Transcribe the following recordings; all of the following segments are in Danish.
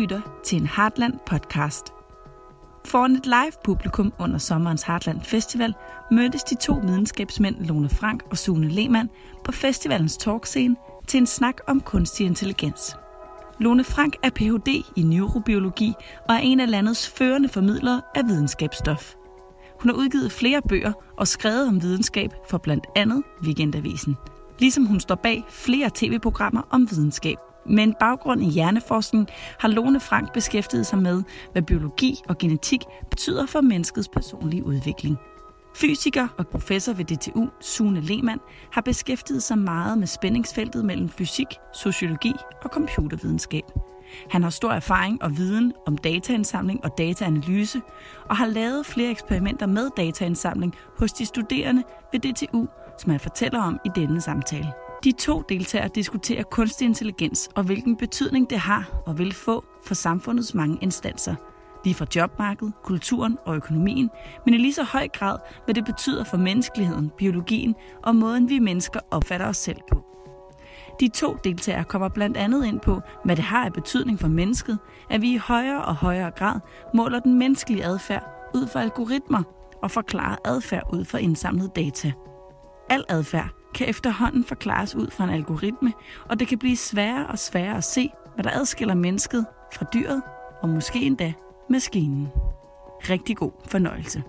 lytter til en Heartland podcast. Foran et live publikum under sommerens Heartland Festival mødtes de to videnskabsmænd Lone Frank og Sune Lehmann på festivalens talkscene til en snak om kunstig intelligens. Lone Frank er Ph.D. i neurobiologi og er en af landets førende formidlere af videnskabsstof. Hun har udgivet flere bøger og skrevet om videnskab for blandt andet Weekendavisen. Ligesom hun står bag flere tv-programmer om videnskab. Med en baggrund i hjerneforskning har Lone Frank beskæftiget sig med, hvad biologi og genetik betyder for menneskets personlige udvikling. Fysiker og professor ved DTU, Sune Lehmann, har beskæftiget sig meget med spændingsfeltet mellem fysik, sociologi og computervidenskab. Han har stor erfaring og viden om dataindsamling og dataanalyse, og har lavet flere eksperimenter med dataindsamling hos de studerende ved DTU, som han fortæller om i denne samtale. De to deltagere diskuterer kunstig intelligens og hvilken betydning det har og vil få for samfundets mange instanser. Lige fra jobmarkedet, kulturen og økonomien, men i lige så høj grad, hvad det betyder for menneskeligheden, biologien og måden, vi mennesker opfatter os selv på. De to deltagere kommer blandt andet ind på, hvad det har af betydning for mennesket, at vi i højere og højere grad måler den menneskelige adfærd ud fra algoritmer og forklarer adfærd ud fra indsamlet data. Al adfærd kan efterhånden forklares ud fra en algoritme, og det kan blive sværere og sværere at se, hvad der adskiller mennesket fra dyret og måske endda maskinen. Rigtig god fornøjelse.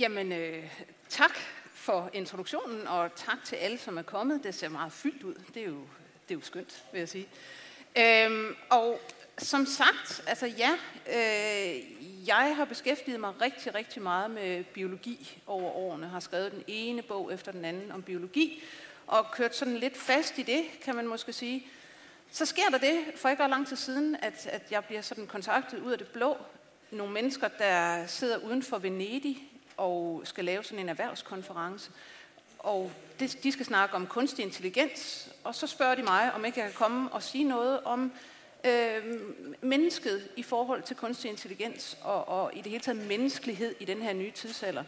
Jamen, tak for introduktionen, og tak til alle, som er kommet. Det ser meget fyldt ud. Det er jo skønt, vil jeg sige. Og som sagt, altså jeg har beskæftiget mig rigtig, rigtig meget med biologi over årene. Har skrevet den ene bog efter den anden om biologi, og kørt sådan lidt fast i det, kan man måske sige. Så sker der det, for ikke lang tid siden, at jeg bliver sådan kontaktet ud af det blå. Nogle mennesker, der sidder uden for Venedig og skal lave sådan en erhvervskonference. Og de skal snakke om kunstig intelligens, og så spørger de mig, om ikke jeg kan komme og sige noget om mennesket i forhold til kunstig intelligens, og i det hele taget menneskelighed i den her nye tidsalder.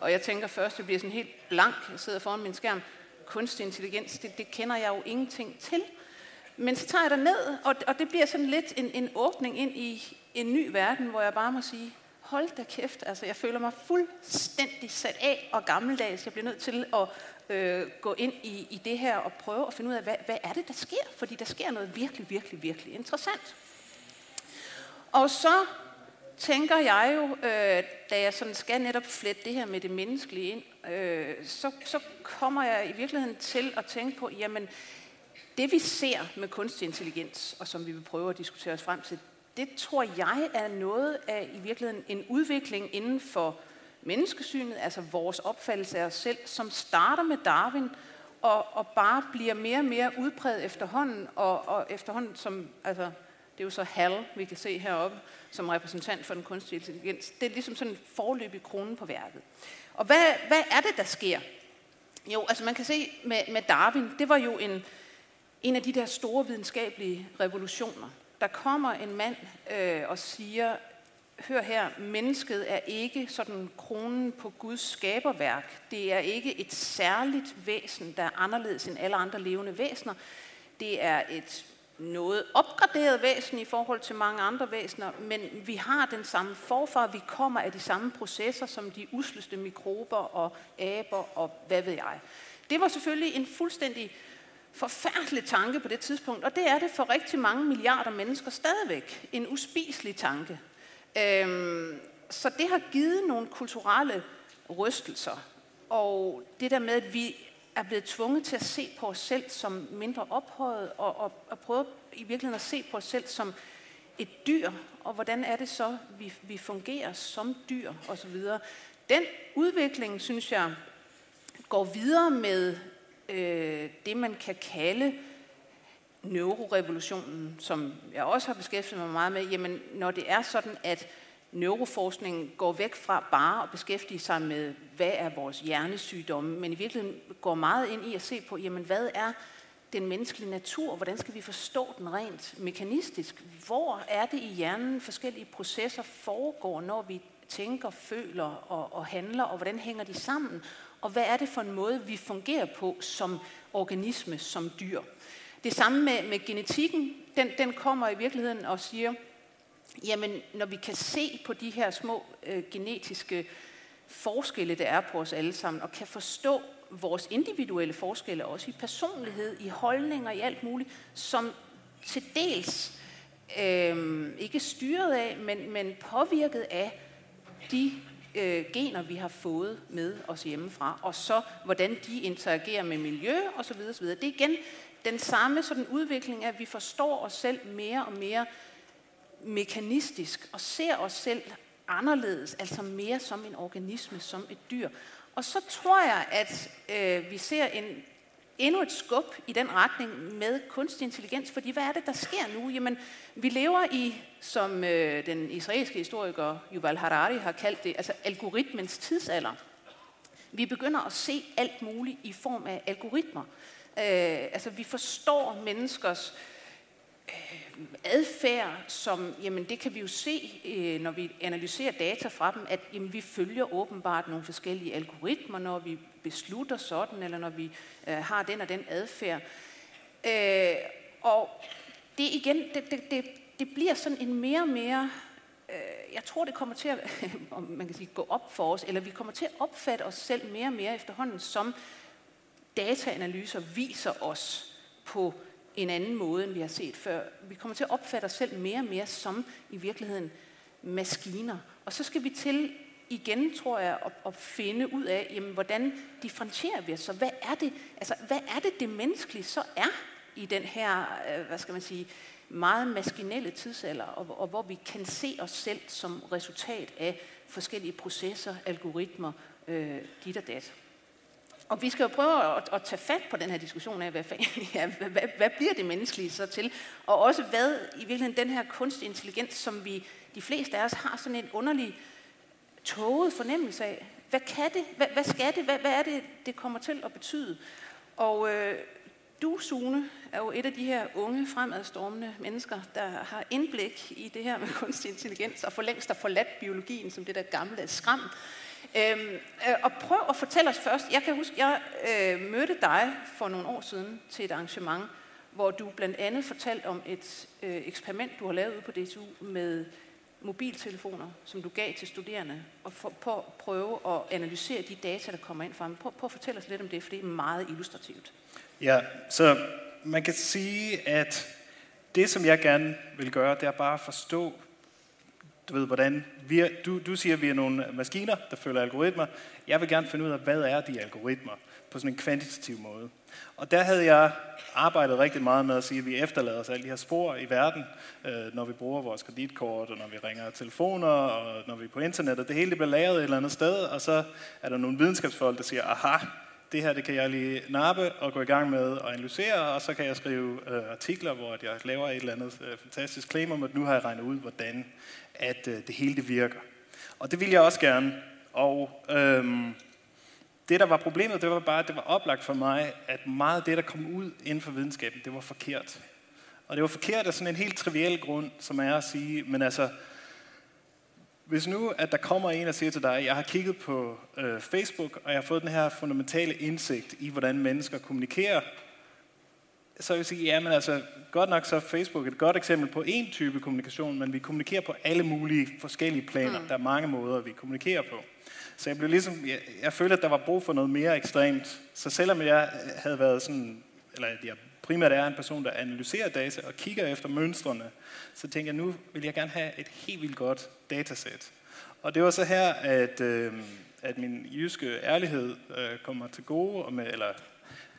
Og jeg tænker først, det bliver sådan helt blank, jeg sidder foran min skærm. Kunstig intelligens, det kender jeg jo ingenting til. Men så tager jeg derned, og det bliver sådan lidt en åbning ind i en ny verden, hvor jeg bare må sige, hold da kæft, altså jeg føler mig fuldstændig sat af og gammeldags. Jeg bliver nødt til at gå ind i det her og prøve at finde ud af, hvad er det, der sker? Fordi der sker noget virkelig, virkelig, virkelig interessant. Og så tænker jeg jo, da jeg sådan skal netop flette det her med det menneskelige ind, så kommer jeg i virkeligheden til at tænke på, jamen det vi ser med kunstig intelligens, og som vi vil prøve at diskutere os frem til, det tror jeg er noget af i virkeligheden en udvikling inden for menneskesynet, altså vores opfattelse af os selv, som starter med Darwin og bare bliver mere og mere udbredt efterhånden, og efterhånden som, altså det er jo så Hal, vi kan se heroppe, som repræsentant for den kunstige intelligens. Det er ligesom sådan en forløbig krone på værket. Og hvad er det, der sker? Jo, altså man kan se med Darwin, det var jo en af de der store videnskabelige revolutioner. Der kommer en mand og siger, hør her, mennesket er ikke sådan kronen på Guds skaberværk. Det er ikke et særligt væsen, der er anderledes end alle andre levende væsener. Det er et noget opgraderet væsen i forhold til mange andre væsener, men vi har den samme forfar, vi kommer af de samme processer som de usleste mikrober og aber og hvad ved jeg. Det var selvfølgelig en fuldstændig forfærdelig tanke på det tidspunkt, og det er det for rigtig mange milliarder mennesker stadigvæk. En uspiselig tanke. Så det har givet nogle kulturelle rystelser, og det der med, at vi er blevet tvunget til at se på os selv som mindre ophøjet, og prøve i virkeligheden at se på os selv som et dyr, og hvordan er det så, vi fungerer som dyr, osv. Den udvikling, synes jeg, går videre med det, man kan kalde neurorevolutionen, som jeg også har beskæftiget mig meget med, jamen når det er sådan, at neuroforskningen går væk fra bare at beskæftige sig med, hvad er vores hjernesygdomme, men i virkeligheden går meget ind i at se på, jamen hvad er den menneskelige natur, hvordan skal vi forstå den rent mekanistisk? Hvor er det i hjernen forskellige processer foregår, når vi tænker, føler og handler, og hvordan hænger de sammen, og hvad er det for en måde, vi fungerer på som organisme, som dyr. Det samme med genetikken, den kommer i virkeligheden og siger, jamen når vi kan se på de her små genetiske forskelle, der er på os alle sammen, og kan forstå vores individuelle forskelle, også i personlighed, i holdninger, i alt muligt, som til dels ikke styret af, men påvirket af de gener, vi har fået med os hjemmefra, og så hvordan de interagerer med miljø osv. osv. Det er igen den samme sådan udvikling, at vi forstår os selv mere og mere mekanistisk, og ser os selv anderledes, altså mere som en organisme, som et dyr. Og så tror jeg, at vi ser endnu et skub i den retning med kunstig intelligens, fordi hvad er det, der sker nu? Jamen, vi lever i, som den israelske historiker Yuval Harari har kaldt det, altså algoritmens tidsalder. Vi begynder at se alt muligt i form af algoritmer. Altså, vi forstår menneskers adfærd, som, jamen det kan vi jo se, når vi analyserer data fra dem, at jamen, vi følger åbenbart nogle forskellige algoritmer, når vi beslutter sådan, eller når vi har den og den adfærd. Og det igen, det bliver sådan en mere og mere, jeg tror det kommer til at man kan sige, gå op for os, eller vi kommer til at opfatte os selv mere og mere efterhånden, som dataanalyser viser os på en anden måde, end vi har set før. Vi kommer til at opfatte os selv mere og mere som i virkeligheden maskiner. Og så skal vi til igen, tror jeg, at finde ud af, jamen, hvordan differentierer vi os? Så hvad er det, altså, hvad er det, det menneskelige så er i den her, hvad skal man sige, meget maskinelle tidsalder, og hvor vi kan se os selv som resultat af forskellige processer, algoritmer, dit og dat. Og vi skal jo prøve at tage fat på den her diskussion af, hvad bliver det menneskelige så til? Og også hvad i virkeligheden den her kunstig intelligens, som vi, de fleste af os, har sådan en underlig tåget fornemmelse af. Hvad kan det? Hvad skal det? Hvad er det, det kommer til at betyde? Og du, Sune, er jo et af de her unge, fremadstormende mennesker, der har indblik i det her med kunstig intelligens, og for længst har forladt biologien som det der gamle skram. Og prøv at fortælle os først. Jeg kan huske, jeg mødte dig for nogle år siden til et arrangement, hvor du blandt andet fortalte om et eksperiment, du har lavet ude på DTU med mobiltelefoner, som du gav til studerende, og på at prøve at analysere de data, der kommer ind fra dem. Prøv at fortælle os lidt om det, for det er meget illustrativt. Ja, så man kan sige, at det, som jeg gerne vil gøre, det er bare at forstå, du ved, hvordan vi er, du siger, at vi er nogle maskiner, der følger algoritmer. Jeg vil gerne finde ud af, hvad er de algoritmer på sådan en kvantitativ måde. Og der havde jeg arbejdet rigtig meget med at sige, at vi efterlader os alle de her spor i verden, når vi bruger vores kreditkort, og når vi ringer telefoner, og når vi er på internettet. Det hele bliver lagret et eller andet sted, og så er der nogle videnskabsfolk, der siger, aha, det her det kan jeg lige nappe og gå i gang med at analysere, og så kan jeg skrive artikler, hvor jeg laver et eller andet fantastisk claim om, at nu har jeg regnet ud, hvordan at det hele det virker. Og det ville jeg også gerne. Og det, der var problemet, det var bare, at det var oplagt for mig, at meget af det, der kom ud inden for videnskaben, det var forkert. Og det var forkert af sådan en helt triviel grund, som er at sige, men altså, hvis nu, at der kommer en og siger til dig, at jeg har kigget på Facebook, og jeg har fået den her fundamentale indsigt i, hvordan mennesker kommunikerer, så vil jeg sige, ja, men altså, godt nok så er Facebook et godt eksempel på en type kommunikation, men vi kommunikerer på alle mulige forskellige planer. Der er mange måder, vi kommunikerer på. Så jeg blev ligesom, jeg følte, at der var brug for noget mere ekstremt. Så selvom jeg havde været sådan, eller jeg primært er en person, der analyserer data og kigger efter mønstrene, så tænkte jeg, nu vil jeg gerne have et helt vildt godt datasæt. Og det var så her, at min jyske ærlighed kommer til gode, og med, eller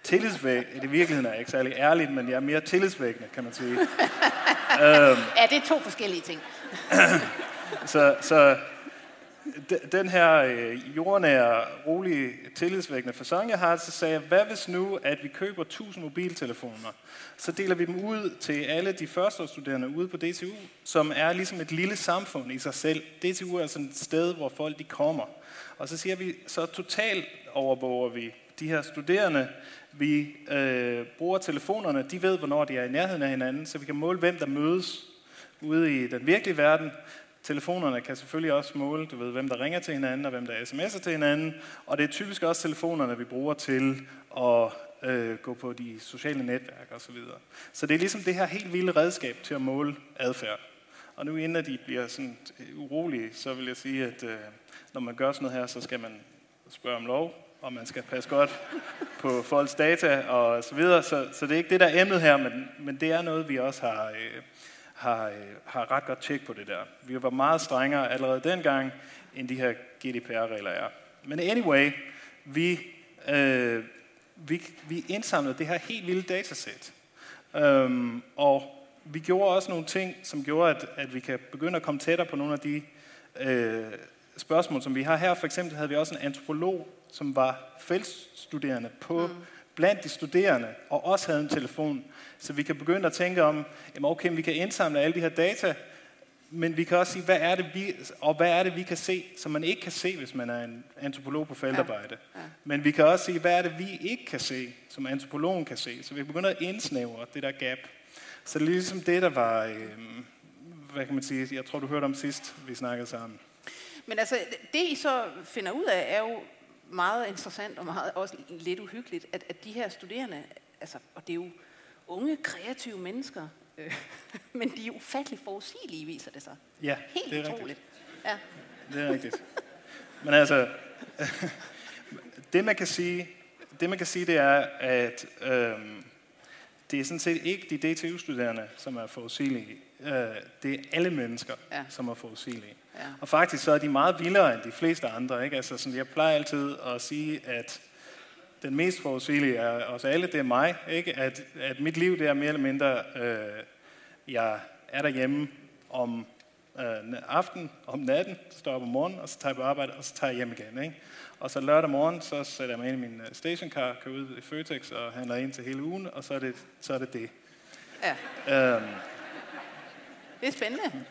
tillidsvækkende, i virkeligheden er jeg ikke særlig ærligt, men jeg er mere tillidsvækkende, kan man sige. Ja, det er to forskellige ting. så den her jordnære, rolige, tillidsvækkende facon, jeg har, så sagde jeg, hvad hvis nu, at vi køber 1000 mobiltelefoner, så deler vi dem ud til alle de førsteårsstuderende ude på DTU, som er ligesom et lille samfund i sig selv. DTU er sådan et sted, hvor folk de kommer. Og så siger vi, så totalt overvåger vi de her studerende, vi bruger telefonerne, de ved, hvornår de er i nærheden af hinanden, så vi kan måle, hvem der mødes ude i den virkelige verden. Telefonerne kan selvfølgelig også måle, du ved, hvem der ringer til hinanden, og hvem der sms'er til hinanden. Og det er typisk også telefonerne, vi bruger til at gå på de sociale netværk osv. Så det er ligesom det her helt vilde redskab til at måle adfærd. Og nu inden de bliver sådan urolige, så vil jeg sige, at når man gør sådan noget her, så skal man spørge om lov, og man skal passe godt på folks data og så videre. Så det er ikke det, der er emnet her, men det er noget, vi også har ret godt tjek på det der. Vi var meget strengere allerede dengang, end de her GDPR-regler er. Men anyway, vi indsamlede det her helt vilde datasæt. Og vi gjorde også nogle ting, som gjorde, at vi kan begynde at komme tættere på nogle af de spørgsmål, som vi har her. For eksempel havde vi også en antropolog, som var feltstuderende blandt de studerende, og også havde en telefon. Så vi kan begynde at tænke om, okay, vi kan indsamle alle de her data, men vi kan også sige, hvad er det, vi kan se, som man ikke kan se, hvis man er en antropolog på feltarbejde. Ja. Men vi kan også sige, hvad er det, vi ikke kan se, som antropologen kan se. Så vi begynder at indsnævre det der gap. Så det er ligesom det, der var, hvad kan man sige, jeg tror, du hørte om sidst, vi snakkede sammen. Men altså, det I så finder ud af, er jo meget interessant og meget, også lidt uhyggeligt, at de her studerende, altså, og det er jo unge, kreative mennesker, men de er ufattelig forudsigelige, viser det sig. Ja, helt det er utroligt. Ja. Det er rigtigt. Men altså, det man kan sige, det er, at det er sådan set ikke de DTU-studerende, som er forudsigelige. Det er alle mennesker, som er forudsigelige. Ja. Og faktisk så er de meget vildere end de fleste andre. Ikke? Altså, sådan, jeg plejer altid at sige, at den mest forudsigelige er os alle, det er mig. Ikke? At mit liv, det er mere eller mindre, jeg er derhjemme om aften, om natten, så står jeg op om morgenen, og så tager jeg på arbejde, og så tager jeg hjem igen. Ikke? Og så lørdag morgen, så sætter jeg mig ind i min stationcar, kører ud i Føtex og handler ind til hele ugen, og så er det. Ja. Det er spændende.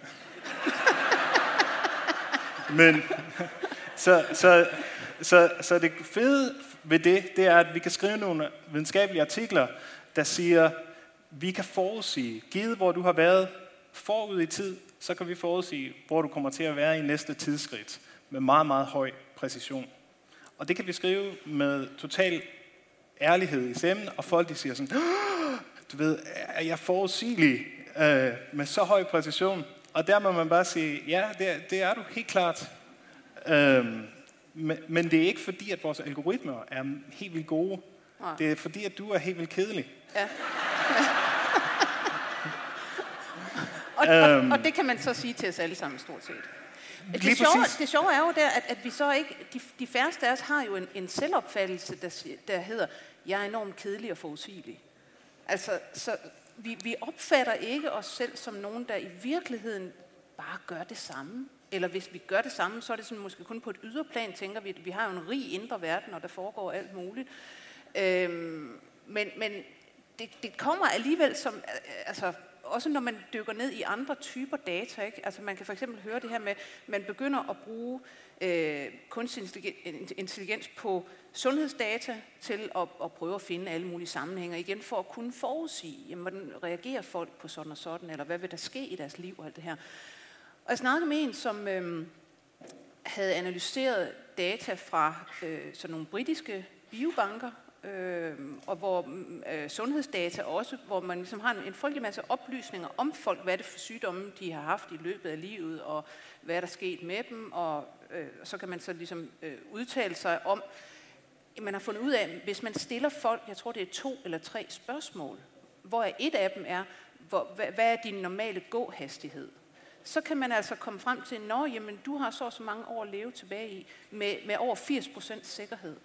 Men så det fede ved det er, at vi kan skrive nogle videnskabelige artikler, der siger, vi kan forudsige, givet hvor du har været forud i tid, så kan vi forudsige, hvor du kommer til at være i næste tidsskridt med meget, meget høj præcision. Og det kan vi skrive med total ærlighed i stemmen, og folk de siger sådan, du ved, er jeg forudsigelig med så høj præcision? Og der må man bare sige, ja, det er du helt klart. Men det er ikke fordi, at vores algoritmer er helt vildt gode. Nej. Det er fordi, at du er helt vildt kedelig. Ja. Og det kan man så sige til os alle sammen stort set. Det sjove er jo der, at vi så ikke, de færreste af os har jo en selvopfattelse, der hedder, jeg er enormt kedelig og forudsigelig. Altså, så vi opfatter ikke os selv som nogen, der i virkeligheden bare gør det samme. Eller hvis vi gør det samme, så er det sådan, måske kun på et yderplan, tænker vi, at vi har jo en rig indre verden, og der foregår alt muligt. Men det kommer alligevel som, altså, også når man dykker ned i andre typer data, ikke? Altså man kan for eksempel høre det her med, at man begynder at bruge kunstig intelligens på sundhedsdata til at prøve at finde alle mulige sammenhænge igen, for at kunne forudsige, jamen, hvordan reagerer folk på sådan og sådan, eller hvad vil der ske i deres liv og alt det her. Og jeg snakkede med en, som havde analyseret data fra sådan nogle britiske biobanker, og hvor sundhedsdata også, hvor man ligesom har en folkelig masse oplysninger om folk, hvad det for sygdomme, de har haft i løbet af livet, og hvad der er sket med dem, og så kan man så ligesom udtale sig om, at man har fundet ud af, hvis man stiller folk, jeg tror det er 2 eller 3 spørgsmål, hvor et af dem er, hvad er din normale gåhastighed? Så kan man altså komme frem til, at du har så mange år at leve tilbage i, med over 80% sikkerhed.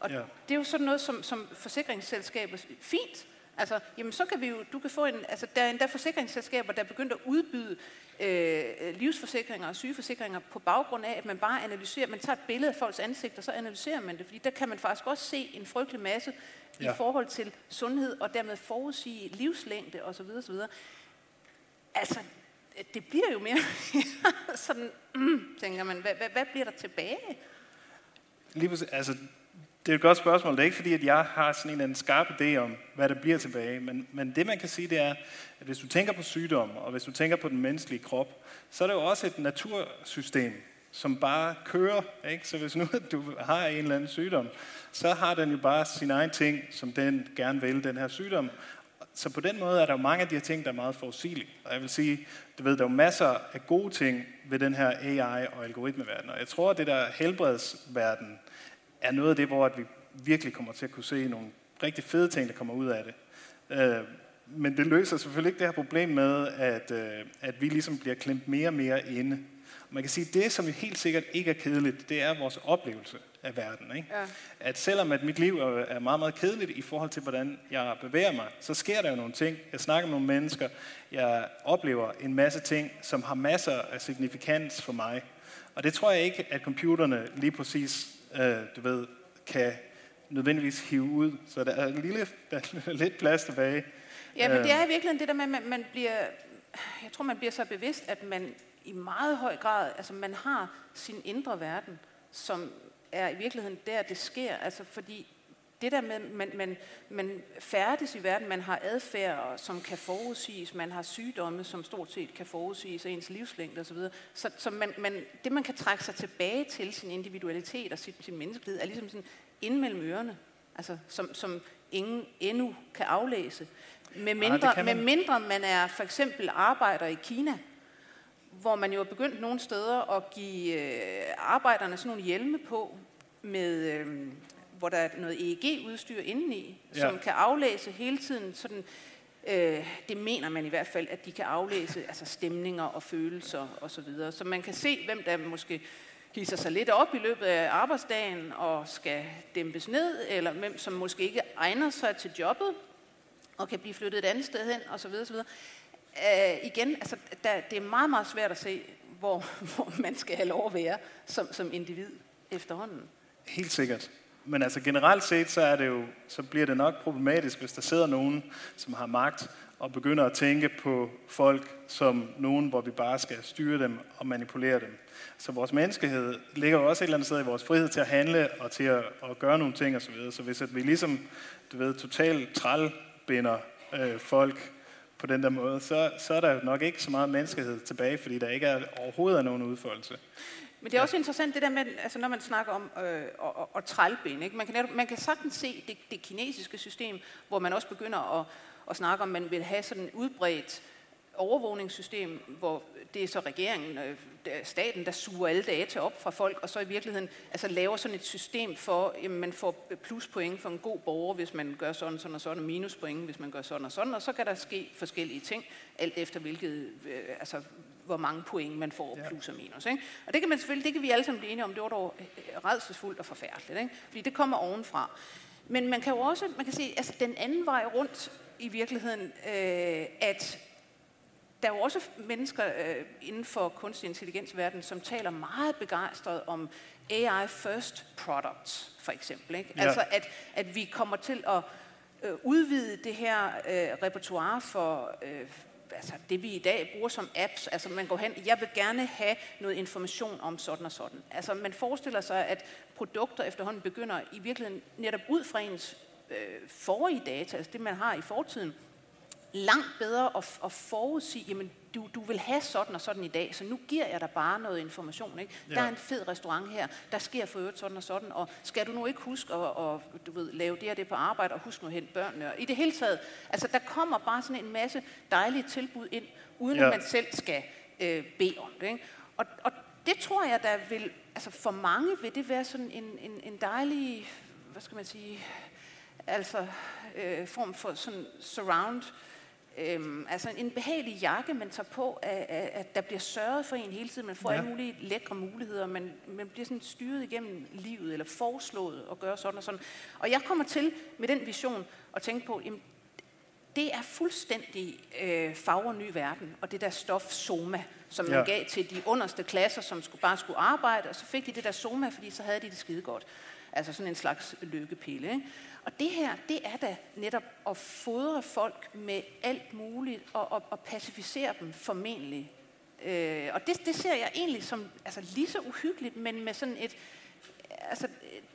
Og det er jo sådan noget, som forsikringsselskaber fint. Altså, jamen så kan vi jo, du kan få en, altså der er endda forsikringsselskaber, der begynder at udbyde livsforsikringer og sygeforsikringer på baggrund af, at man bare analyserer, man tager et billede af folks ansigt, og så analyserer man det, fordi der kan man faktisk også se en frygtelig masse i forhold til sundhed, og dermed forudsige livslængde osv. osv. Altså, det bliver jo mere sådan, tænker man, hvad bliver der tilbage? Lige præcis, altså Det er et godt spørgsmål. Det er ikke fordi, at jeg har sådan en skarp idé om, hvad der bliver tilbage. Men det, man kan sige, det er, at hvis du tænker på sygdom, og hvis du tænker på den menneskelige krop, så er det jo også et natursystem, som bare kører. Ikke? Så hvis nu du har en eller anden sygdom, så har den jo bare sin egen ting, som den gerne vil, den her sygdom. Så på den måde er der jo mange af de her ting, der er meget forudsigelige. Og jeg vil sige, du ved, der er jo masser af gode ting ved den her AI- og algoritmeverden. Og jeg tror, at det der helbredsverden er noget af det, hvor vi virkelig kommer til at kunne se nogle rigtig fede ting, der kommer ud af det. Men det løser selvfølgelig ikke det her problem med, at vi ligesom bliver klemt mere og mere inde. Og man kan sige, at det, som helt sikkert ikke er kedeligt, det er vores oplevelse af verden. Ikke? Ja. At selvom at mit liv er meget, meget kedeligt i forhold til, hvordan jeg bevæger mig, så sker der jo nogle ting. Jeg snakker med nogle mennesker, jeg oplever en masse ting, som har masser af signifikans for mig. Og det tror jeg ikke, at computerne lige præcis kan nødvendigvis hive ud. Så der er lidt plads tilbage. Ja, men det er i virkeligheden det der med, at man bliver, jeg tror, man bliver så bevidst, at man i meget høj grad, altså man har sin indre verden, som er i virkeligheden der, det sker. Altså fordi det der med, at man færdes i verden, man har adfærd, som kan forudsiges, man har sygdomme, som stort set kan forudsiges, ens livslængde osv. Så det, man kan trække sig tilbage til, sin individualitet og sin menneskelighed, er ligesom sådan inde mellem ørerne, altså, som ingen endnu kan aflæse. Med mindre man er for eksempel arbejder i Kina, hvor man jo er begyndt nogle steder at give arbejderne sådan nogle hjelme på med... hvor der er noget EEG-udstyr indeni, som kan aflæse hele tiden sådan, det mener man i hvert fald, at de kan aflæse altså stemninger og følelser osv. Så man kan se, hvem der måske hisser sig lidt op i løbet af arbejdsdagen og skal dæmpes ned, eller hvem som måske ikke egner sig til jobbet og kan blive flyttet et andet sted hen osv. Igen, altså, det er meget, meget svært at se, hvor man skal have lov at være som individ efterhånden. Helt sikkert. Men altså generelt set, så er det jo, så bliver det nok problematisk, hvis der sidder nogen, som har magt, og begynder at tænke på folk som nogen, hvor vi bare skal styre dem og manipulere dem. Så vores menneskehed ligger jo også et eller andet sted i vores frihed til at handle og til at gøre nogle ting osv. Så hvis at vi ligesom, totalt trælbinder folk på den der måde, så er der nok ikke så meget menneskehed tilbage, fordi der ikke er overhovedet nogen udfoldelse. Men det er også interessant det der med, altså når man snakker om og trælben, ikke? Man kan sagtens se det kinesiske system, hvor man også begynder at snakke om, man vil have sådan et udbredt overvågningssystem, hvor det er så regeringen, staten, der suger alle data op fra folk, og så i virkeligheden altså laver sådan et system for, at man får pluspoint for en god borger, hvis man gør sådan, sådan og sådan, og minuspoint, hvis man gør sådan og sådan, og så kan der ske forskellige ting, alt efter hvilket, altså hvor mange point man får, plus og minus. Ikke? Og det kan man selvfølgelig, det kan vi alle sammen blive enige om, det var dog rædselsfuldt og forfærdeligt, ikke? Fordi det kommer ovenfra. Men man kan jo også, man kan se, altså den anden vej rundt i virkeligheden, at der er jo også mennesker inden for kunstig intelligensverden, som taler meget begejstret om AI first products, for eksempel. Ikke? Ja. Altså at vi kommer til at udvide det her repertoire for altså det, vi i dag bruger som apps. Altså man går hen, jeg vil gerne have noget information om sådan og sådan. Altså man forestiller sig, at produkter efterhånden begynder i virkeligheden netop ud fra ens forrige data, altså det man har i fortiden, langt bedre at forudsige, jamen du vil have sådan og sådan i dag, så nu giver jeg dig bare noget information. Ikke? Ja. Der er en fed restaurant her, der sker for øvrigt sådan og sådan, og skal du nu ikke huske at lave det og det på arbejde, og husk nu hen børnene. I det hele taget, altså der kommer bare sådan en masse dejlige tilbud ind, uden at man selv skal bede om det. Ikke? Og det tror jeg, der vil, altså for mange vil det være sådan en dejlig, hvad skal man sige, altså form for sådan surround. Altså en behagelig jakke, man tager på, at der bliver sørget for en hele tiden. Man får alle mulige lækre muligheder, man bliver sådan styret igennem livet, eller foreslået at gøre sådan og sådan. Og jeg kommer til med den vision at tænke på, jamen, det er fuldstændig farver ny verden, og det der stof soma, som man gav til de underste klasser, som bare skulle arbejde, og så fik de det der soma, fordi så havde de det skide godt. Altså sådan en slags lykkepille, ikke? Og det her, det er da netop at fodre folk med alt muligt, og pacificere dem formentlig. Og det ser jeg egentlig som altså lige så uhyggeligt, men med sådan et, altså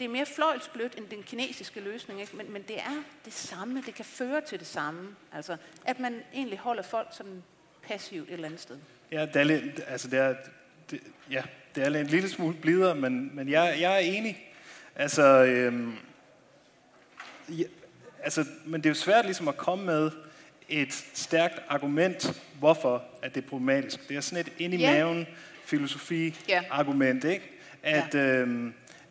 det er mere fløjlsblødt end den kinesiske løsning, ikke? Men det er det samme, det kan føre til det samme. Altså, at man egentlig holder folk sådan passivt et eller andet sted. Ja, det er lidt, altså det er en lille smule blidere, men jeg er enig. Altså, men det er jo svært ligesom at komme med et stærkt argument, hvorfor at det er problematisk. Det er sådan et ind i maven filosofi-argument, ikke? At,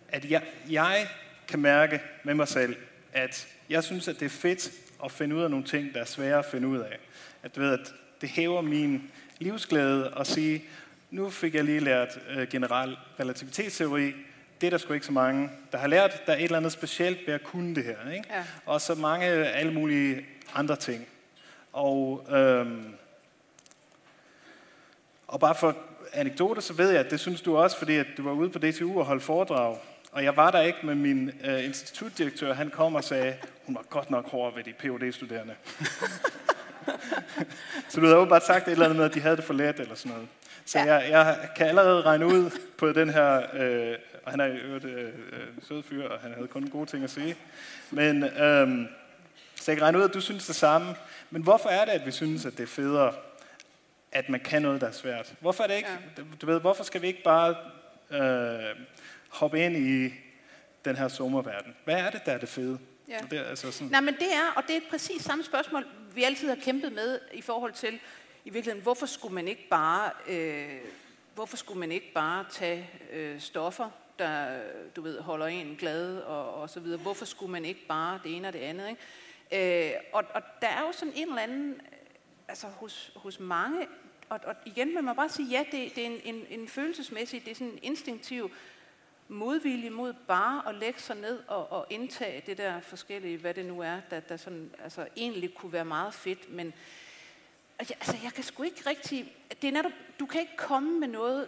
at jeg kan mærke med mig selv, at jeg synes, at det er fedt at finde ud af nogle ting, der er svære at finde ud af. At, du ved, at det hæver min livsglæde at sige, nu fik jeg lige lært generel relativitetsteori. Det er der sgu ikke så mange, der har lært. Der er et eller andet specielt ved at kunne det her. Ikke? Ja. Og så mange alle mulige andre ting. Og bare for anekdoter, så ved jeg, at det synes du også, fordi at du var ude på DTU og holdt foredrag. Og jeg var der ikke, men min institutdirektør, han kom og sagde, hun var godt nok hård ved de PhD-studerende. Så du havde jo bare sagt et eller andet med, at de havde det for let eller sådan noget. Så jeg kan allerede regne ud på den her, og han er jo et sød fyr, og han havde kun gode ting at sige. Men så jeg kan regne ud, at du synes det samme. Men hvorfor er det, at vi synes, at det er federe, at man kan noget, der er svært? Hvorfor er det ikke? Ja. Du ved, hvorfor skal vi ikke bare hoppe ind i den her sommerverden? Hvad er det, der er det fede? Ja. Det er altså sådan. Nej, men det er, og det er præcis samme spørgsmål, vi altid har kæmpet med i forhold til, i virkeligheden, hvorfor skulle man ikke bare, tage stoffer, der, du ved, holder en glad og så videre. Hvorfor skulle man ikke bare det ene og det andet, ikke? Og der er jo sådan en eller anden, altså hos mange, og igen vil man bare sige, ja, det er en følelsesmæssig, det er sådan en instinktiv modvilje mod bare at lægge sig ned og indtage det der forskellige, hvad det nu er, der sådan, altså egentlig kunne være meget fedt, men altså, jeg kan sgu ikke rigtig, det er netop, du kan ikke komme med noget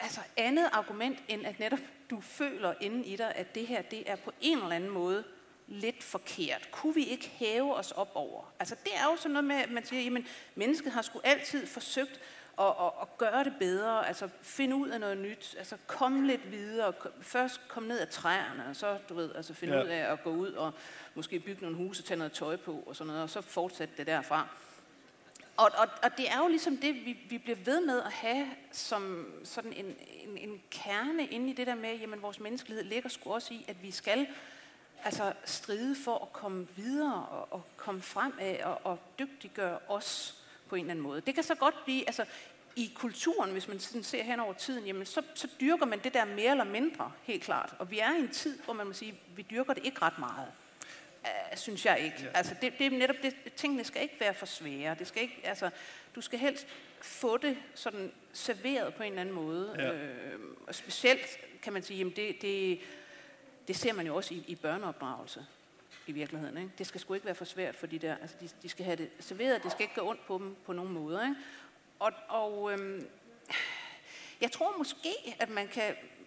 altså andet argument, end at netop du føler inden i dig, at det her, det er på en eller anden måde lidt forkert. Kunne vi ikke hæve os op over? Altså, det er jo sådan noget med, at man siger, jamen, mennesket har sgu altid forsøgt at gøre det bedre, altså finde ud af noget nyt, altså komme lidt videre, først komme ned af træerne, og så, du ved, altså finde ud af at gå ud og måske bygge nogle huse, tage noget tøj på, og sådan noget, og så fortsætte det derfra. Og det er jo ligesom det, vi bliver ved med at have som sådan en kerne inde i det der med, jamen vores menneskelighed ligger sgu også i, at vi skal altså stride for at komme videre og komme fremad og dygtiggøre os på en eller anden måde. Det kan så godt blive, altså i kulturen, hvis man sådan ser hen over tiden, jamen så dyrker man det der mere eller mindre, helt klart. Og vi er i en tid, hvor man må sige, vi dyrker det ikke ret meget. Synes jeg ikke. Altså det er netop det, tingene skal ikke være for svære. Det skal ikke, altså du skal helst få det sådan serveret på en eller anden måde. Ja. Og specielt kan man sige, jamen det ser man jo også i børneopdragelse i virkeligheden, ikke? Det skal sgu ikke være for svært for de der, altså de skal have det serveret, det skal ikke gå ondt på dem på nogen måde, ikke? Og jeg tror måske, at man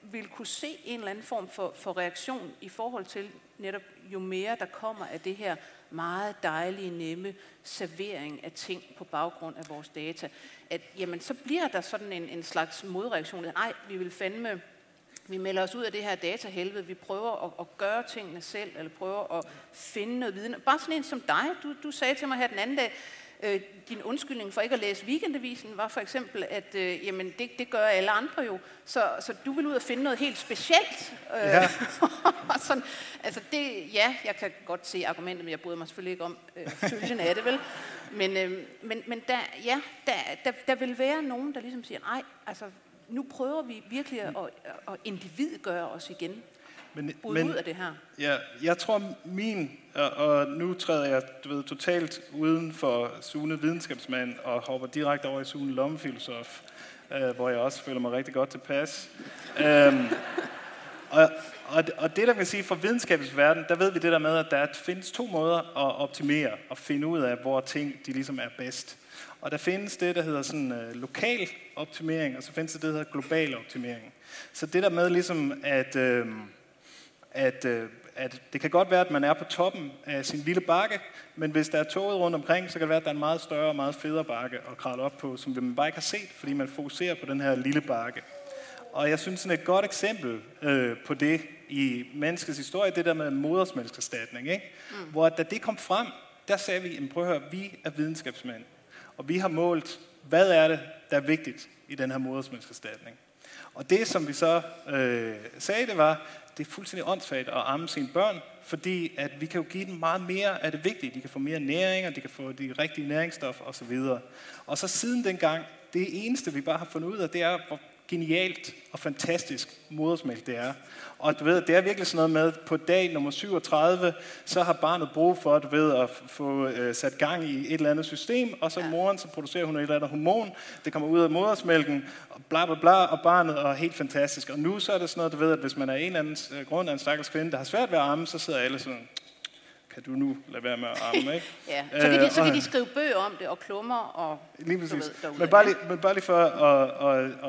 vil kunne se en eller anden form for reaktion i forhold til netop jo mere der kommer af det her meget dejlige, nemme servering af ting på baggrund af vores data, at jamen, så bliver der sådan en slags modreaktion. Nej, vi melder os ud af det her datahelvede, vi prøver at gøre tingene selv, eller prøver at finde noget viden. Bare sådan en som dig, du sagde til mig her den anden dag, din undskyldning for ikke at læse Weekendavisen var for eksempel, at jamen det gør alle andre jo, så du vil ud og finde noget helt specielt. Sådan, altså det, ja, jeg kan godt se argumentet, men jeg bryder mig selvfølgelig ikke om følelsen af det, vel? Men der vil være nogen, der ligesom siger, nej, altså nu prøver vi virkelig at individgøre os igen. Men ud af det her. Ja, jeg tror og nu træder jeg, du ved, totalt uden for Sune videnskabsmand og hopper direkte over i Sune lommefilosof, hvor jeg også føler mig rigtig godt tilpas. Og det, der kan sige fra videnskabens verden, der ved vi det der med, at der findes to måder at optimere og finde ud af, hvor ting de ligesom er bedst. Og der findes det, der hedder sådan lokal optimering, og så findes det, der hedder global optimering. Så det der med ligesom at det kan godt være, at man er på toppen af sin lille bakke, men hvis der er toget rundt omkring, så kan det være, at der er en meget større og meget federe bakke at kravle op på, som man bare ikke har set, fordi man fokuserer på den her lille bakke. Og jeg synes, sådan et godt eksempel på det i menneskets historie, det der med modersmælkserstatning, ikke? Mm. Hvor da det kom frem, der sagde vi, prøv at høre, vi er videnskabsmænd, og vi har målt, hvad er det, der er vigtigt i den her modersmælkserstatning. Og det, som vi så sagde, det var, det er fuldstændig åndssvagt at amme sine børn, fordi at vi kan jo give dem meget mere af det vigtige. De kan få mere næring, og de kan få de rigtige næringsstoffer osv. Og så siden dengang, det eneste, vi bare har fundet ud af, det er, hvor genialt og fantastisk modersmælk det er. Og du ved, det er virkelig sådan noget med, på dag nummer 37, så har barnet brug for, du ved, at få sat gang i et eller andet system, og så moren, så producerer hun et eller andet hormon, det kommer ud af modersmælken, og bla bla bla, og barnet er helt fantastisk. Og nu så er det sådan noget, du ved, at hvis man er en eller anden grund af en stakkels kvinde, der har svært ved at amme, så sidder alle sådan, kan du nu lade være med at arme, ikke? Ja, så kan de skrive bøger om det, og klummer, og lige præcis. Ved, men bare lige for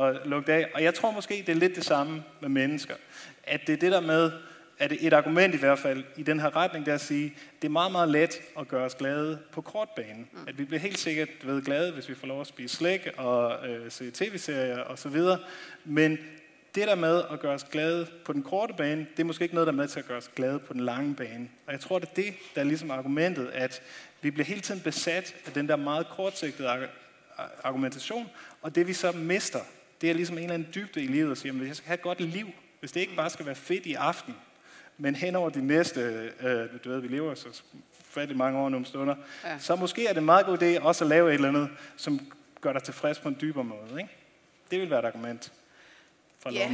at lukke det af. Og jeg tror måske, det er lidt det samme med mennesker. At det er det der med, at et argument i hvert fald, i den her retning, der at sige, det er meget, meget let at gøre os glade på kortbanen. Mm. At vi bliver helt sikkert ved glade, hvis vi får lov at spise slik, og se tv-serier, og så videre. Men det der med at gøre os glade på den korte bane, det er måske ikke noget, der er med til at gøre os glade på den lange bane. Og jeg tror, det er det, der er ligesom argumentet, at vi bliver hele tiden besat af den der meget kortsigtede argumentation, og det vi så mister, det er ligesom en eller anden dybde i livet, at sige, hvis jeg skal have et godt liv, hvis det ikke bare skal være fedt i aften, men hen over de næste, du ved, vi lever så fattigt mange år nogle stunder, ja. Så måske er det en meget god idé også at lave et eller andet, som gør dig tilfreds på en dybere måde, ikke? Det vil være et argument. Ja,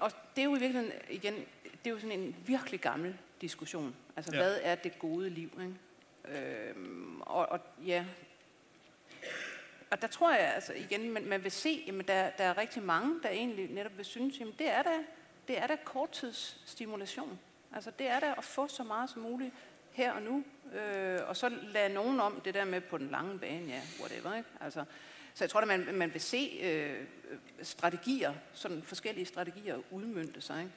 og det er jo i virkeligheden, igen, det er jo sådan en virkelig gammel diskussion. Altså, ja. Hvad er det gode liv, ikke? Ja. Og der tror jeg, altså igen, man vil se, jamen der er rigtig mange, der egentlig netop vil synes, jamen det er da korttidsstimulation. Altså, det er da at få så meget som muligt her og nu. Og så lade nogen om det der med på den lange bane, ja, whatever, ikke? Altså, så jeg tror, at man vil se strategier, sådan forskellige strategier udmønte sig. Ikke?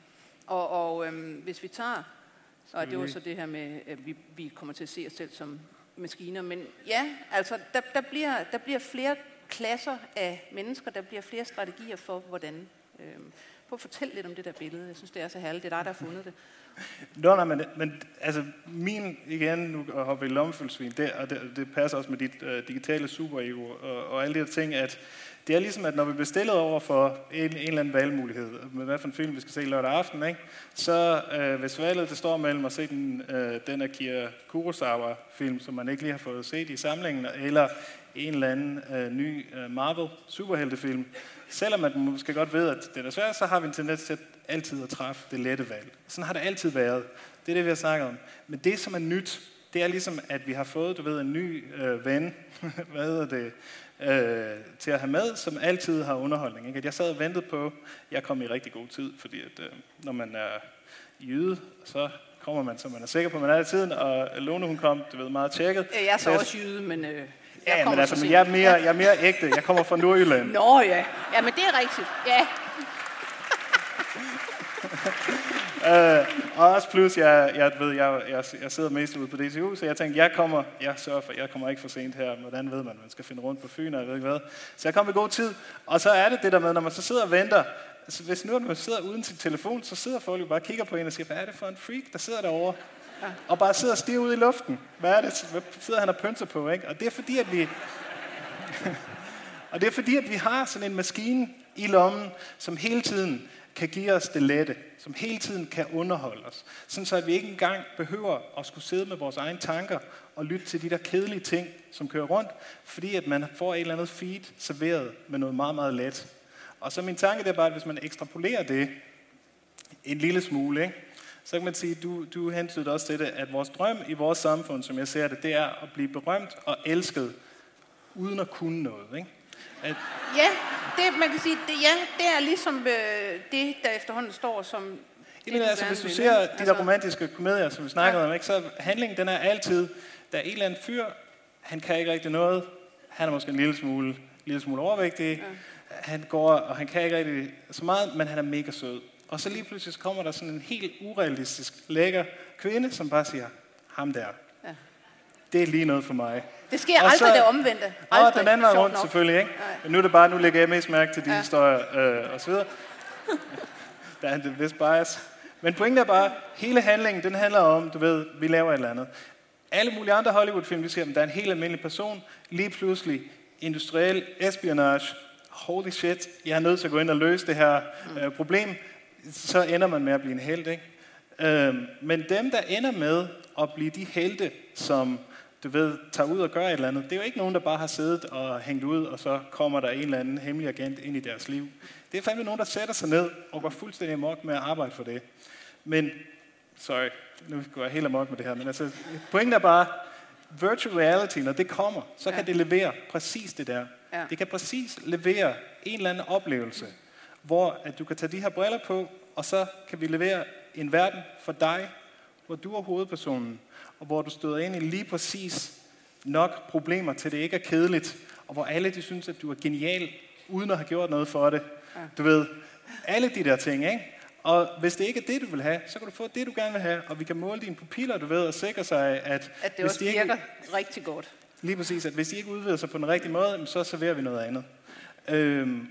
Og hvis vi tager, og det er jo så det her med, at vi kommer til at se os selv som maskiner, men ja, altså der bliver flere klasser af mennesker, der bliver flere strategier for, hvordan. Prøv at fortælle lidt om det der billede. Jeg synes, det er så herligt. Det er dig, der har fundet det. Men altså min, igen, nu hopper i lommefølsvin, det passer også med dit digitale superego og alle de her ting, at det er ligesom, at når vi bliver stillet over for en eller anden valgmulighed, med hvad for en film vi skal se lørdag aften, ikke? Så hvis valget det står mellem at se den Akira Kurosawa-film, som man ikke lige har fået set i samlingen, eller en eller anden ny Marvel-superheltefilm, selvom man måske godt ved, at det er svært, så har vi en tendens til altid at træffe det lette valg. Sådan har det altid været. Det er det, vi har snakket om. Men det, som er nyt, det er ligesom, at vi har fået, du ved, en ny ven, til at have med, som altid har underholdning. Ikke? At jeg sad og ventede på, jeg kom i rigtig god tid, fordi at, når man er jyde, så kommer man, så man er sikker på, at man er i tiden, og Lone, hun kom, du ved, meget tjekket. Jeg er så også jyde, men... Ja, men altså, jeg er mere ægte. Jeg kommer fra Nordjylland. Nå ja. Ja, men det er rigtigt. Ja. Og også plus, jeg sidder mest ude på DTU, så jeg tænkte, jeg kommer ikke for sent her. Hvordan ved man skal finde rundt på Fyn, og jeg ved ikke hvad. Så jeg kom i god tid. Og så er det der med, når man så sidder og venter. Altså, hvis nu man sidder uden sin telefon, så sidder folk jo bare og kigger på en og siger, hvad er det for en freak, der sidder derovre? Ja. Og bare sidder og stiger ud i luften. Hvad er det? Hvad sidder han og pønser på, ikke? Og det er fordi, at vi... og det er fordi, at vi har sådan en maskine i lommen, som hele tiden kan give os det lette, som hele tiden kan underholde os. Sådan så, at vi ikke engang behøver at skulle sidde med vores egne tanker og lytte til de der kedelige ting, som kører rundt, fordi at man får et eller andet feed serveret med noget meget, meget let. Og så min tanke, det er bare, at hvis man ekstrapolerer det en lille smule, ikke? Så kan man sige, du hentyder også til det, at vores drøm i vores samfund, som jeg ser det, det er at blive berømt og elsket, uden at kunne noget, ikke? Ja, det, man kan sige, det er ligesom det, der efterhånden står som... Jamen, altså, hvis du ser de der romantiske komedier, som vi snakkede om, ikke, så handlingen, den er altid, der er en eller anden fyr, han kan ikke rigtig noget, han er måske en lille smule overvægtig, ja. Han går, og han kan ikke rigtig så meget, men han er mega sød. Og så lige pludselig kommer der sådan en helt urealistisk, lækker kvinde, som bare siger, ham der, ja. Det er lige noget for mig. Det sker og aldrig så, det omvendte. Aldrig. Og den anden var rundt nok. Selvfølgelig, ikke? Men nu er det bare, nu lægger jeg mest mærke til de historier og så videre. Der er en vis bias. Men pointen er bare, hele handlingen, den handler om, du ved, vi laver et eller andet. Alle mulige andre Hollywood-film, vi ser, men der er en helt almindelig person, lige pludselig industriel espionage, holy shit, jeg er nødt til at gå ind og løse det her problem, så ender man med at blive en helt, ikke? Men dem, der ender med at blive de helte, som du ved, tager ud og gør et eller andet, det er jo ikke nogen, der bare har siddet og hængt ud, og så kommer der en eller anden hemmelig agent ind i deres liv. Det er fandme nogen, der sætter sig ned og går fuldstændig amok med at arbejde for det. Men, sorry, nu går jeg helt amok med det her, men altså, pointen er bare, virtual reality, når det kommer, så kan det levere præcis det der. Ja. Det kan præcis levere en eller anden oplevelse, hvor at du kan tage de her briller på, og så kan vi levere en verden for dig, hvor du er hovedpersonen, og hvor du støder ind i lige præcis nok problemer, til det ikke er kedeligt, og hvor alle de synes, at du er genial, uden at have gjort noget for det. Ja. Du ved, alle de der ting, ikke? Og hvis det ikke er det, du vil have, så kan du få det, du gerne vil have, og vi kan måle dine pupiller, du ved, og sikre sig, at det også virker rigtig godt. Lige præcis, at hvis de ikke udvider sig på den rigtige måde, så serverer vi noget andet.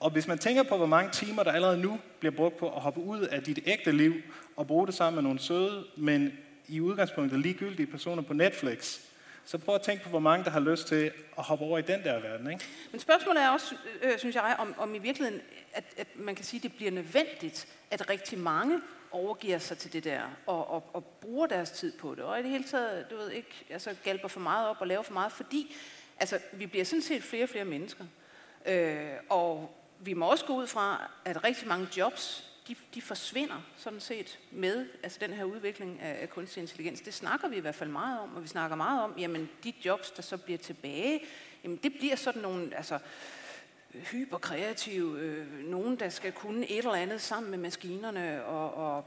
Og hvis man tænker på, hvor mange timer, der allerede nu bliver brugt på at hoppe ud af dit ægte liv, og bruge det sammen med nogle søde, men i udgangspunktet ligegyldige personer på Netflix, så prøv at tænke på, hvor mange, der har lyst til at hoppe over i den der verden, ikke? Men spørgsmålet er også, synes jeg, om i virkeligheden, at man kan sige, at det bliver nødvendigt, at rigtig mange overgiver sig til det der, og bruger deres tid på det, og i det hele taget, du ved ikke, altså galper for meget op og laver for meget, fordi altså, vi bliver sådan set flere og flere mennesker. Og vi må også gå ud fra, at rigtig mange jobs, de forsvinder sådan set med altså den her udvikling af kunstig intelligens. Det snakker vi i hvert fald meget om, og vi snakker meget om, jamen de jobs, der så bliver tilbage, jamen det bliver sådan nogle altså, hyperkreative, nogen der skal kunne et eller andet sammen med maskinerne, og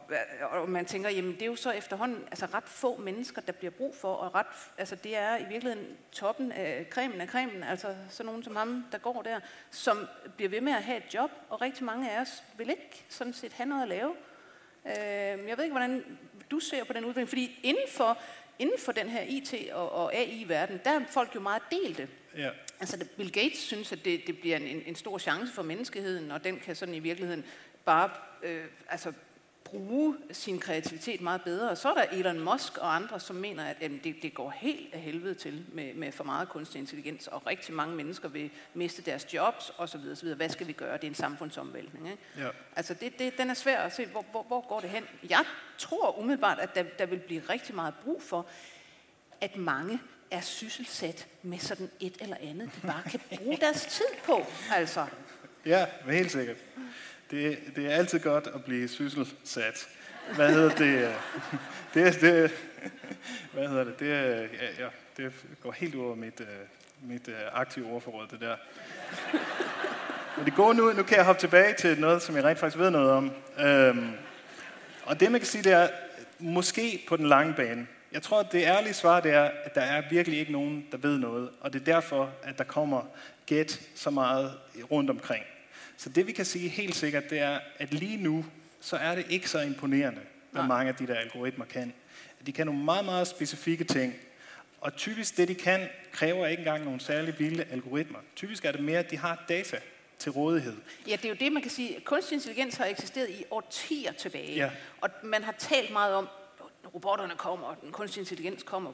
man tænker, jamen det er jo så efterhånden altså ret få mennesker, der bliver brug for, og ret, altså det er i virkeligheden toppen af cremen, altså sådan nogen som ham, der går der, som bliver ved med at have et job, og rigtig mange af os vil ikke sådan set have noget at lave. Jeg ved ikke, hvordan du ser på den udvikling, fordi inden for den her IT- og AI-verden, der er folk jo meget delte. Ja. Altså Bill Gates synes, at det bliver en stor chance for menneskeheden, og den kan sådan i virkeligheden bare bruge sin kreativitet meget bedre. Og så er der Elon Musk og andre, som mener, at det går helt af helvede til med for meget kunstig intelligens, og rigtig mange mennesker vil miste deres jobs osv. osv. Hvad skal vi gøre? Det er en samfundsomvæltning, ikke? Ja. Altså den er svær at se. Hvor går det hen? Jeg tror umiddelbart, at der vil blive rigtig meget brug for, at mange er sysselsat med sådan et eller andet, de bare kan bruge deres tid på, altså. Ja, helt sikkert. Det er altid godt at blive sysselsat. Hvad hedder det? Hvad hedder det? Det går helt over mit aktive ordforråd, det der. Men det går nu kan jeg hoppe tilbage til noget, som jeg rent faktisk ved noget om. Og det, man kan sige, det er, måske på den lange bane, jeg tror, at det ærlige svar, det er, at der er virkelig ikke nogen, der ved noget, og det er derfor, at der kommer gæt så meget rundt omkring. Så det, vi kan sige helt sikkert, det er, at lige nu, så er det ikke så imponerende, hvad mange af de der algoritmer kan. De kan nogle meget, meget specifikke ting, og typisk det, de kan, kræver ikke engang nogle særlig vilde algoritmer. Typisk er det mere, at de har data til rådighed. Ja, det er jo det, man kan sige. Kunstig intelligens har eksisteret i årtier tilbage, ja. Og man har talt meget om, robotterne kommer, og den kunstig intelligens kommer,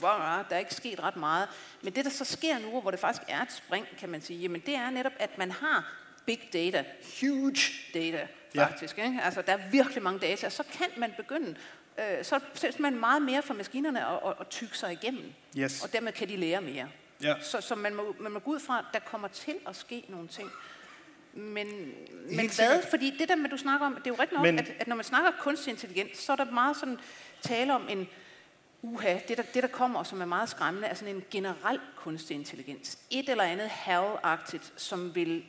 der er ikke sket ret meget. Men det, der så sker nu, hvor det faktisk er et spring, kan man sige, jamen det er netop, at man har big data, huge data, faktisk. Ja. Ikke? Altså, der er virkelig mange data, og så kan man begynde, så er man meget mere for maskinerne at tygge sig igennem, yes. Og dermed kan de lære mere. Ja. Så man må gå ud fra, at der kommer til at ske nogle ting. Men hvad? Sikkert. Fordi det der med, du snakker om, det er jo rigtigt nok, at når man snakker kunstig intelligens, så er der meget sådan tale om en det der kommer, som er meget skræmmende, er sådan en generel kunstig intelligens. Et eller andet Hal-agtigt, som vil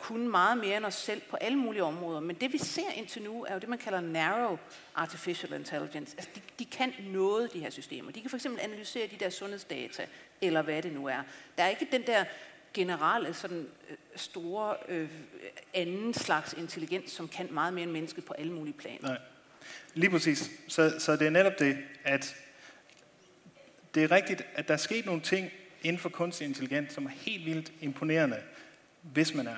kunne meget mere end os selv på alle mulige områder. Men det vi ser indtil nu, er jo det, man kalder narrow artificial intelligence. Altså, de kan noget, de her systemer. De kan for eksempel analysere de der sundhedsdata, eller hvad det nu er. Der er ikke den der generelle, sådan store, anden slags intelligens, som kan meget mere end mennesket på alle mulige planer. Nej. Lige præcis. Så det er netop det, at det er rigtigt, at der er sket nogle ting inden for kunstig intelligens, som er helt vildt imponerende, hvis man er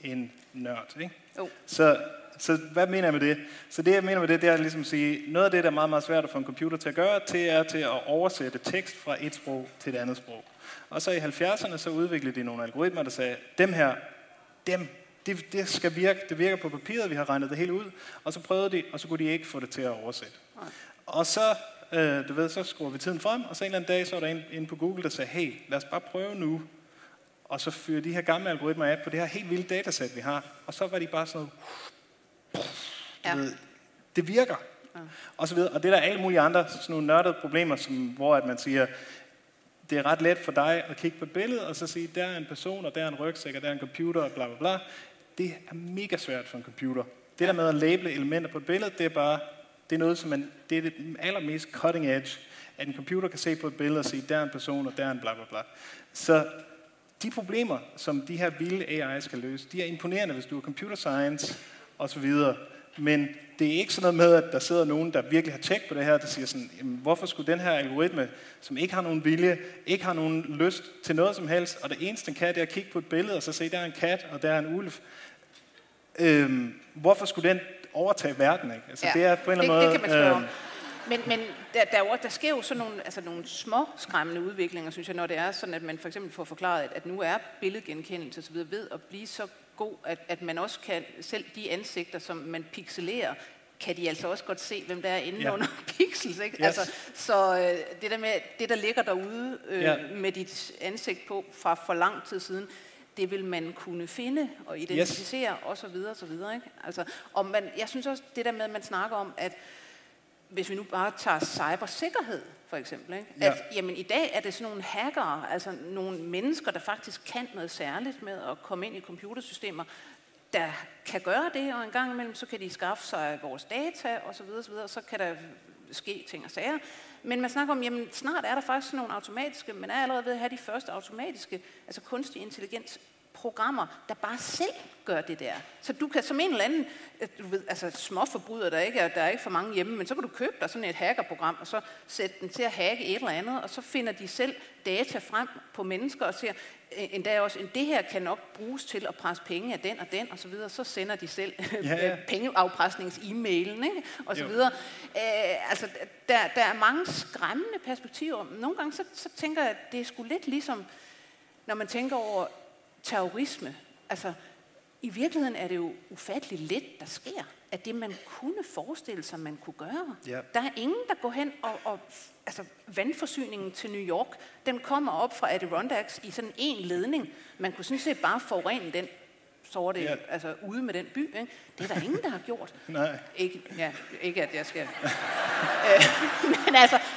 en nørd. Ikke? Oh. Så Så hvad mener jeg med det? Så det jeg mener med det, det er ligesom at sige, noget af det, der er meget, meget svært at få en computer til at gøre, det er til at oversætte tekst fra et sprog til et andet sprog. Og så i 70'erne, så udviklede de nogle algoritmer, der sagde, det skal virke, det virker på papiret, vi har regnet det hele ud, og så prøvede de, og så kunne de ikke få det til at oversætte. Og så, så skruer vi tiden frem, og så en eller anden dag, så var der en inde på Google, der sagde, hey, lad os bare prøve nu, og så fyrer de her gamle algoritmer af på det her helt vilde datasæt, vi har, og så var de bare sådan, det virker, og så videre. Og det der er alle mulige andre, sådan nogle nørdede problemer, som, hvor at man siger, det er ret let for dig at kigge på et billede, og så sige, der er en person, og der er en rygsæk, og der er en computer, og bla bla bla. Det er mega svært for en computer. Det der med at label elementer på et billede, det er bare, det er noget, som man, det er det allermest cutting edge, at en computer kan se på et billede og sige, der er en person, og der er en bla bla bla. Så de problemer, som de her vilde AI skal løse, de er imponerende, hvis du er computer science, og så videre. Men det er ikke sådan noget med, at der sidder nogen, der virkelig har tjek på det her, der siger sådan, hvorfor skulle den her algoritme, som ikke har nogen vilje, ikke har nogen lyst til noget som helst, og det eneste, den kan, det er at kigge på et billede, og så se, der er en kat, og der er en ulv. Hvorfor skulle den overtage verden, ikke? Altså, det er på en eller anden måde... Det kan man spørge om. Men der sker jo sådan nogle, altså nogle små skræmmende udviklinger, synes jeg, når det er sådan, at man for eksempel får forklaret, at nu er billedgenkendelse osv. ved at blive så god, at man også kan, selv de ansigter, som man pixelerer, kan de altså også godt se, hvem der er inde under pixels, ikke? Yes. Altså, så det der med, det der ligger derude med dit ansigt på fra for lang tid siden, det vil man kunne finde og identificere og så videre og så videre, ikke? Altså, og man, jeg synes også, det der med, at man snakker om, at hvis vi nu bare tager cybersikkerhed, for eksempel, ikke? At jamen, i dag er det sådan nogle hackere, altså nogle mennesker, der faktisk kan noget særligt med at komme ind i computersystemer, der kan gøre det, og en gang imellem, så kan de skaffe sig vores data, og så videre, og så videre, så kan der ske ting og sager. Men man snakker om, jamen, snart er der faktisk sådan nogle automatiske, man er allerede ved at have de første automatiske, altså kunstig intelligens, programmer, der bare selv gør det der. Så du kan som en eller anden, du ved, altså småforbryder, der er ikke for mange hjemme, men så kan du købe dig sådan et hackerprogram, og så sætte den til at hacke et eller andet, og så finder de selv data frem på mennesker, og siger, endda også, at det her kan nok bruges til at presse penge af den og den, og så videre, så sender de selv pengeafpresnings-e-mailen, ikke? Og så videre. Altså, der er mange skræmmende perspektiver. Nogle gange, så tænker jeg, at det er sgu lidt ligesom, når man tænker over terrorisme. Altså, i virkeligheden er det jo ufatteligt lidt, der sker, at det, man kunne forestille sig, man kunne gøre. Der er ingen, der går hen og altså, vandforsyningen til New York, den kommer op fra Adirondacks i sådan en ledning. Man kunne sådan set bare forurene den, så var det altså ude med den by, ikke? Det er der ingen, der har gjort. Nej. Ikke at jeg skal...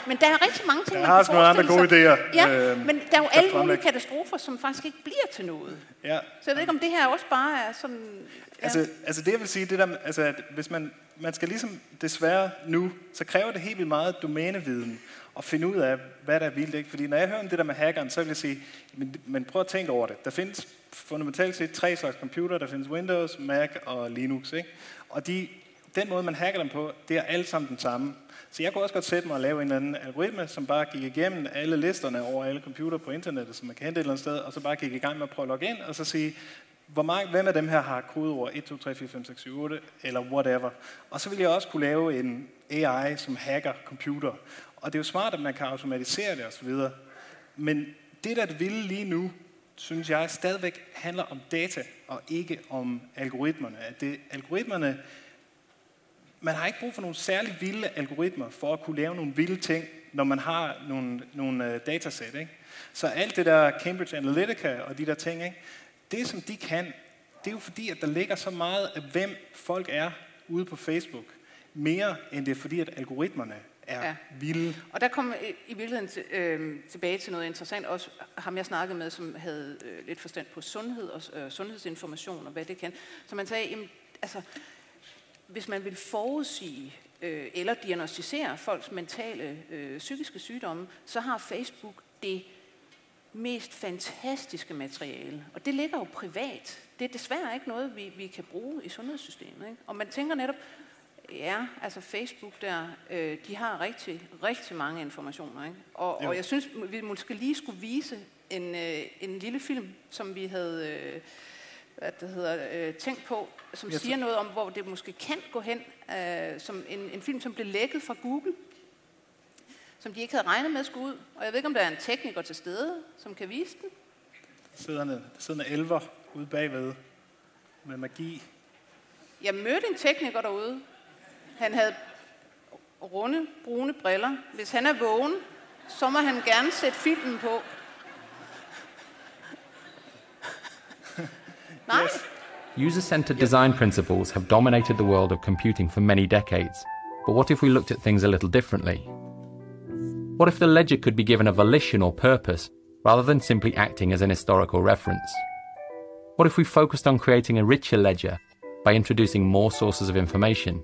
men der er rigtig mange ting, der man har kan forestille sig. Idéer, men der er jo alle mulige katastrofer, som faktisk ikke bliver til noget. Så jeg ved ikke, om det her også bare er sådan... Altså det, jeg vil sige, det der, altså, at hvis man skal ligesom desværre nu, så kræver det helt vildt meget domæneviden at finde ud af, hvad der er vildt, ikke? Fordi når jeg hører om det der med hackeren, så vil jeg sige, men prøv at tænke over det. Der findes fundamentalt set 3 slags computer. Der findes Windows, Mac og Linux, ikke? Og den måde, man hacker dem på, det er alle sammen den samme. Så jeg kunne også godt sætte mig og lave en eller anden algoritme, som bare gik igennem alle listerne over alle computere på internettet, som man kan hente et eller andet sted, og så bare gik i gang med at prøve at logge ind, og så sige, hvem af dem her har kodeord 1, 2, 3, 4, 5, 6, 7, 8, eller whatever. Og så ville jeg også kunne lave en AI, som hacker computer. Og det er jo smart, at man kan automatisere det osv. Men det, der det vilde lige nu, synes jeg stadigvæk handler om data, og ikke om algoritmerne. At det algoritmerne... Man har ikke brug for nogle særlig vilde algoritmer for at kunne lave nogle vilde ting, når man har nogle datasæt, ikke? Så alt det der Cambridge Analytica og de der ting, ikke? Det som de kan, det er jo fordi, at der ligger så meget af, hvem folk er ude på Facebook, mere end det er fordi, at algoritmerne er vilde. Og der kommer i virkeligheden tilbage til noget interessant, også ham jeg snakkede med, som havde lidt forstand på sundhed og sundhedsinformation og hvad det kan. Så man sagde, jamen, altså... Hvis man vil forudsige eller diagnostisere folks mentale psykiske sygdomme, så har Facebook det mest fantastiske materiale. Og det ligger jo privat. Det er desværre ikke noget, vi kan bruge i sundhedssystemet, ikke? Og man tænker netop, altså Facebook der, de har rigtig, rigtig mange informationer, ikke? Og jeg synes, vi måske lige skulle vise en lille film, som vi havde... hvad det hedder, tænkt på, som siger noget om, hvor det måske kan gå hen, som en film, som blev lækket fra Google, som de ikke havde regnet med at skulle ud. Og jeg ved ikke, om der er en tekniker til stede, som kan vise den. Der sidder en elver ude bagved med magi. Jeg mødte en tekniker derude. Han havde runde, brune briller. Hvis han er vågen, så må han gerne sætte filmen på. Nice. User-centered design principles have dominated the world of computing for many decades. But what if we looked at things a little differently? What if the ledger could be given a volition or purpose, rather than simply acting as an historical reference? What if we focused on creating a richer ledger by introducing more sources of information?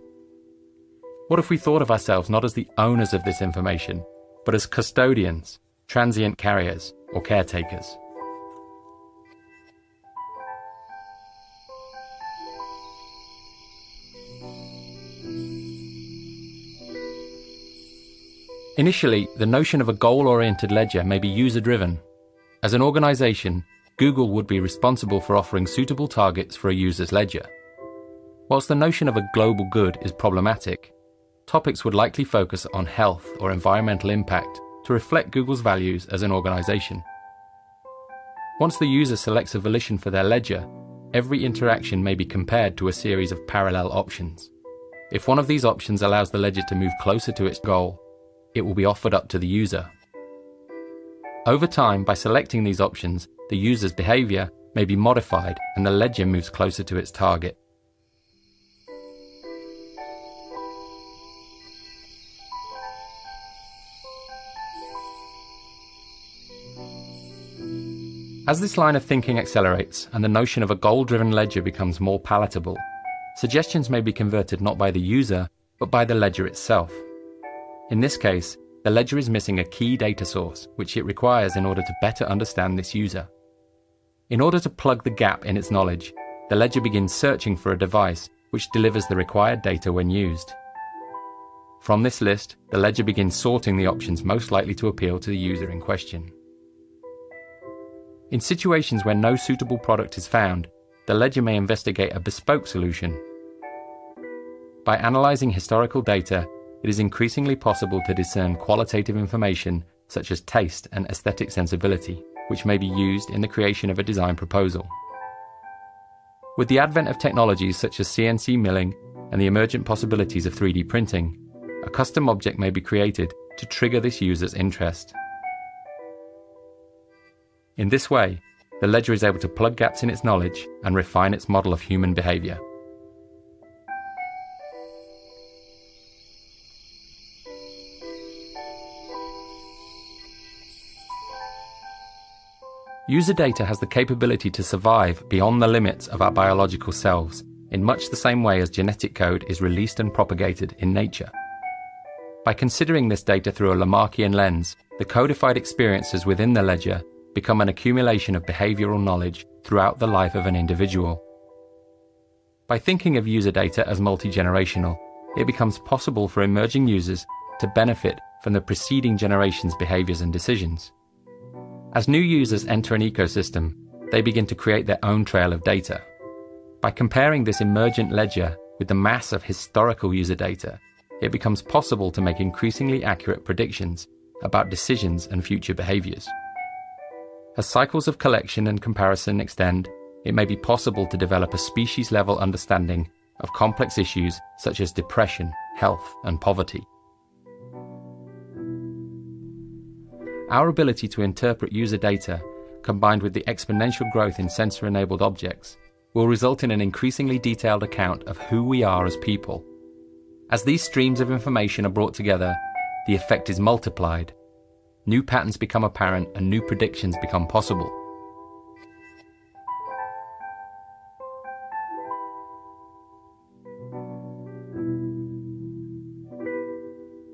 What if we thought of ourselves not as the owners of this information, but as custodians, transient carriers, or caretakers? Initially, the notion of a goal-oriented ledger may be user-driven. As an organization, Google would be responsible for offering suitable targets for a user's ledger. Whilst the notion of a global good is problematic, topics would likely focus on health or environmental impact to reflect Google's values as an organization. Once the user selects a volition for their ledger, every interaction may be compared to a series of parallel options. If one of these options allows the ledger to move closer to its goal, it will be offered up to the user. Over time, by selecting these options, the user's behavior may be modified and the ledger moves closer to its target. As this line of thinking accelerates and the notion of a goal-driven ledger becomes more palatable, suggestions may be converted not by the user, but by the ledger itself. In this case, the ledger is missing a key data source, which it requires in order to better understand this user. In order to plug the gap in its knowledge, the ledger begins searching for a device which delivers the required data when used. From this list, the ledger begins sorting the options most likely to appeal to the user in question. In situations where no suitable product is found, the ledger may investigate a bespoke solution. By analysing historical data, it is increasingly possible to discern qualitative information such as taste and aesthetic sensibility, which may be used in the creation of a design proposal. With the advent of technologies such as CNC milling and the emergent possibilities of 3D printing, a custom object may be created to trigger this user's interest. In this way, the ledger is able to plug gaps in its knowledge and refine its model of human behavior. User data has the capability to survive beyond the limits of our biological selves in much the same way as genetic code is released and propagated in nature. By considering this data through a Lamarckian lens, the codified experiences within the ledger become an accumulation of behavioral knowledge throughout the life of an individual. By thinking of user data as multi-generational, it becomes possible for emerging users to benefit from the preceding generation's behaviors and decisions. As new users enter an ecosystem, they begin to create their own trail of data. By comparing this emergent ledger with the mass of historical user data, it becomes possible to make increasingly accurate predictions about decisions and future behaviors. As cycles of collection and comparison extend, it may be possible to develop a species-level understanding of complex issues such as depression, health, and poverty. Our ability to interpret user data, combined with the exponential growth in sensor-enabled objects, will result in an increasingly detailed account of who we are as people. As these streams of information are brought together, the effect is multiplied. New patterns become apparent and new predictions become possible.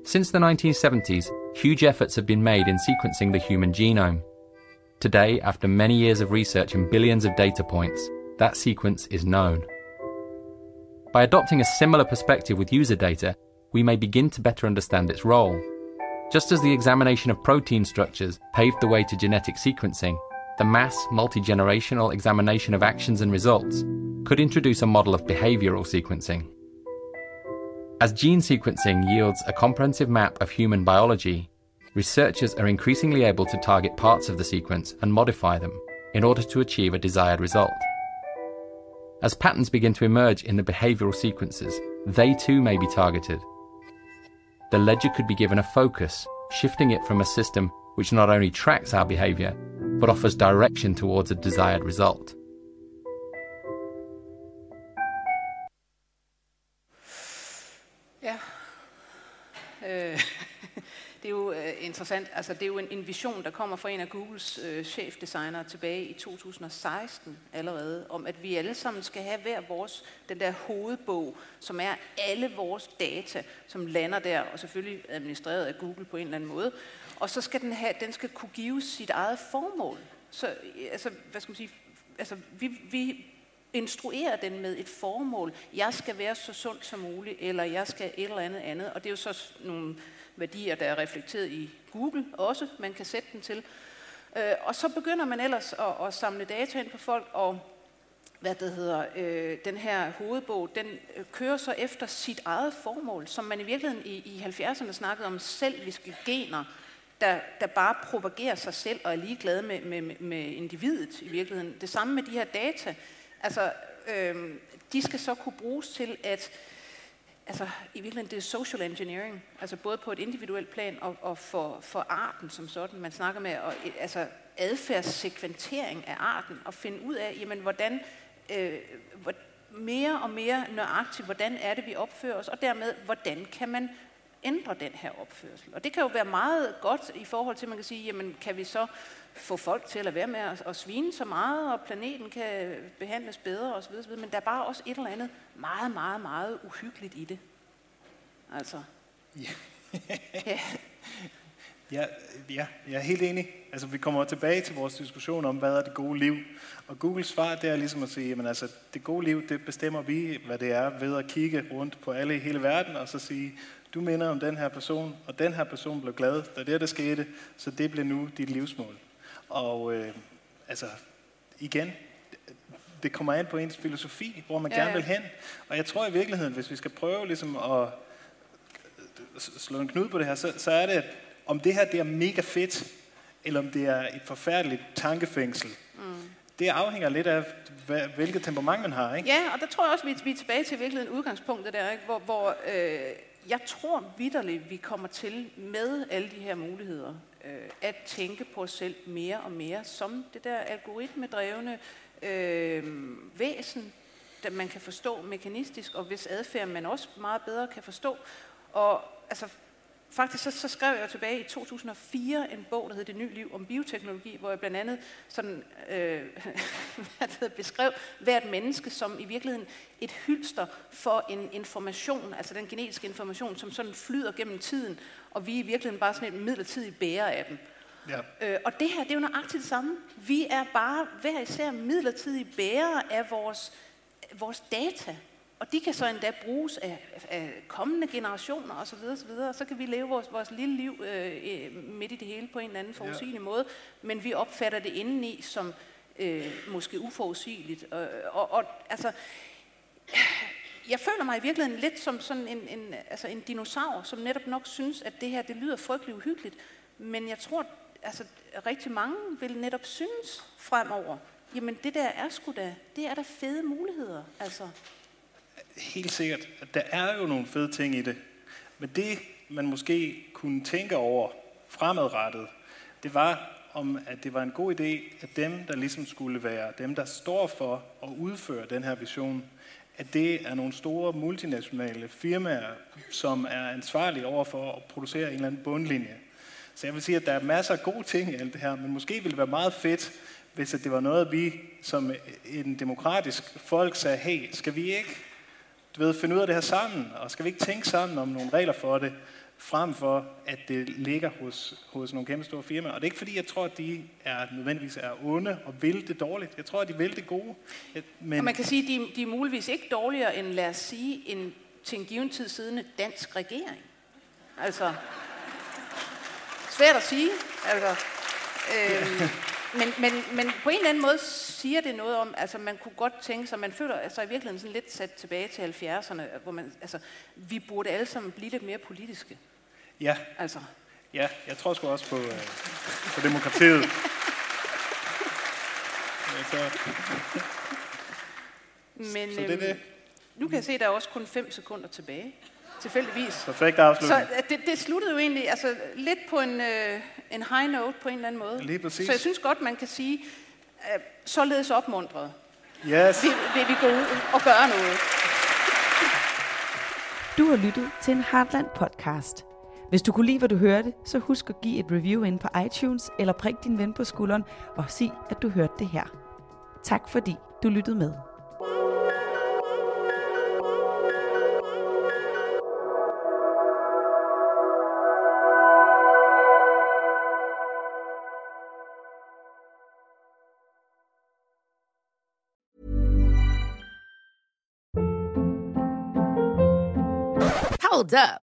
Since the 1970s, huge efforts have been made in sequencing the human genome. Today, after many years of research and billions of data points, that sequence is known. By adopting a similar perspective with user data, we may begin to better understand its role. Just as the examination of protein structures paved the way to genetic sequencing, the mass, multi-generational examination of actions and results could introduce a model of behavioral sequencing. As gene sequencing yields a comprehensive map of human biology, researchers are increasingly able to target parts of the sequence and modify them in order to achieve a desired result. As patterns begin to emerge in the behavioral sequences, they too may be targeted. The ledger could be given a focus, shifting it from a system which not only tracks our behavior, but offers direction towards a desired result. Ja, det er jo interessant. Altså, det er jo en vision, der kommer fra en af Googles chefdesignere tilbage i 2016 allerede, om at vi alle sammen skal have hver vores, den der hovedbog, som er alle vores data, som lander der, og selvfølgelig administreret af Google på en eller anden måde. Og så skal den skal kunne give sit eget formål. Så, altså, hvad skal man sige? Altså, vi instruerer den med et formål. Jeg skal være så sund som muligt, eller jeg skal et eller andet. Og det er jo så nogle værdier, der er reflekteret i Google også, man kan sætte den til. Og så begynder man ellers at samle data ind på folk, og den her hovedbog, den kører så efter sit eget formål, som man i virkeligheden i 70'erne snakkede om selviske gener, der bare propagerer sig selv og er ligeglade med individet i virkeligheden. Det samme med de her data. Altså, de skal så kunne bruges til at, altså i virkeligheden det er social engineering, altså både på et individuelt plan og for arten som sådan, man snakker med, og, altså adfærdssekventering af arten, og finde ud af, jamen hvordan, mere og mere nøjagtigt, hvordan er det vi opfører os, og dermed, hvordan kan man ændre den her opførsel. Og det kan jo være meget godt i forhold til, at man kan sige, jamen kan vi så få folk til at lade være med at svine så meget, og planeten kan behandles bedre osv. Men der er bare også et eller andet meget, meget, meget uhyggeligt i det. Altså. Ja. Ja. Ja, jeg er helt enig. Altså, vi kommer tilbage til vores diskussion om, hvad er det gode liv. Og Googles svar, det er ligesom at sige, jamen altså, det gode liv, det bestemmer vi, hvad det er, ved at kigge rundt på alle i hele verden, og så sige, du minder om den her person, og den her person blev glad, da det skete, så det blev nu dit livsmål. Og altså, igen, det kommer an på ens filosofi, hvor man gerne vil hen. Og jeg tror i virkeligheden, hvis vi skal prøve ligesom at slå en knude på det her, så er det, om det her det er mega fedt, eller om det er et forfærdeligt tankefængsel. Det afhænger lidt af, hvilket temperament man har, ikke? Ja, og der tror jeg også, vi er tilbage til virkeligheden udgangspunktet der, ikke? Hvor jeg tror vitterligt, vi kommer til med alle de her muligheder at tænke på os selv mere og mere som det der algoritmedrevne væsen, der man kan forstå mekanistisk, og hvis adfærd man også meget bedre kan forstå. Og altså, faktisk så skrev jeg tilbage i 2004 en bog, der hed Det nye liv, om bioteknologi, hvor jeg blandt andet sådan, beskrev hvert menneske som i virkeligheden et hylster for en information, altså den genetiske information, som sådan flyder gennem tiden, og vi er i virkeligheden bare sådan et midlertidigt bærer af dem. Ja. Og det her, det er jo nøjagtigt det samme. Vi er bare hver især midlertidige bærer af vores data. Og de kan så endda bruges af kommende generationer og så videre, så videre. Så kan vi leve vores lille liv midt i det hele på en eller anden forudsigelig måde, men vi opfatter det indeni som måske uforudsigeligt. Og altså, jeg føler mig i virkeligheden lidt som sådan en dinosaur, som netop nok synes, at det her det lyder frygteligt uhyggeligt, men jeg tror, altså rigtig mange vil netop synes fremover, jamen det der er sgu da, det er der fede muligheder, altså. Helt sikkert. Der er jo nogle fede ting i det. Men det, man måske kunne tænke over fremadrettet, det var, om at det var en god idé, at dem, der ligesom skulle være, dem, der står for at udføre den her vision, at det er nogle store multinationale firmaer, som er ansvarlige over for at producere en eller anden bundlinje. Så jeg vil sige, at der er masser af gode ting i alt det her, men måske ville det være meget fedt, hvis det var noget, vi som en demokratisk folk sagde, hey, skal vi ikke finde ud af det her sammen, og skal vi ikke tænke sammen om nogle regler for det, frem for at det ligger hos nogle kæmpe store firmaer. Og det er ikke fordi, jeg tror, at de nødvendigvis er onde og vil det dårligt. Jeg tror, at de vil det gode. Men og man kan sige, at de er muligvis ikke dårligere end, lad os sige, en til en given tid siddende dansk regering. Altså, svært at sige. Altså, Men på en eller anden måde siger det noget om, altså man kunne godt tænke sig, man føler altså i virkeligheden sådan lidt sat tilbage til 70'erne, hvor man, altså vi burde alle sammen blive lidt mere politiske. Ja, altså. Ja, jeg tror sgu også på demokratiet. Men det. Nu kan jeg se, at der er også kun 5 sekunder tilbage. Tilfældigvis. Perfekt afslutning. Så det sluttede jo egentlig altså, lidt på en high note på en eller anden måde. Lige præcis. Så jeg synes godt, man kan sige, således opmuntret. Yes. Vi går ud og gør noget. Du har lyttet til en Heartland podcast. Hvis du kunne lide, hvad du hørte, så husk at give et review ind på iTunes, eller prik din ven på skulderen og sig, at du hørte det her. Tak fordi du lyttede med. Up.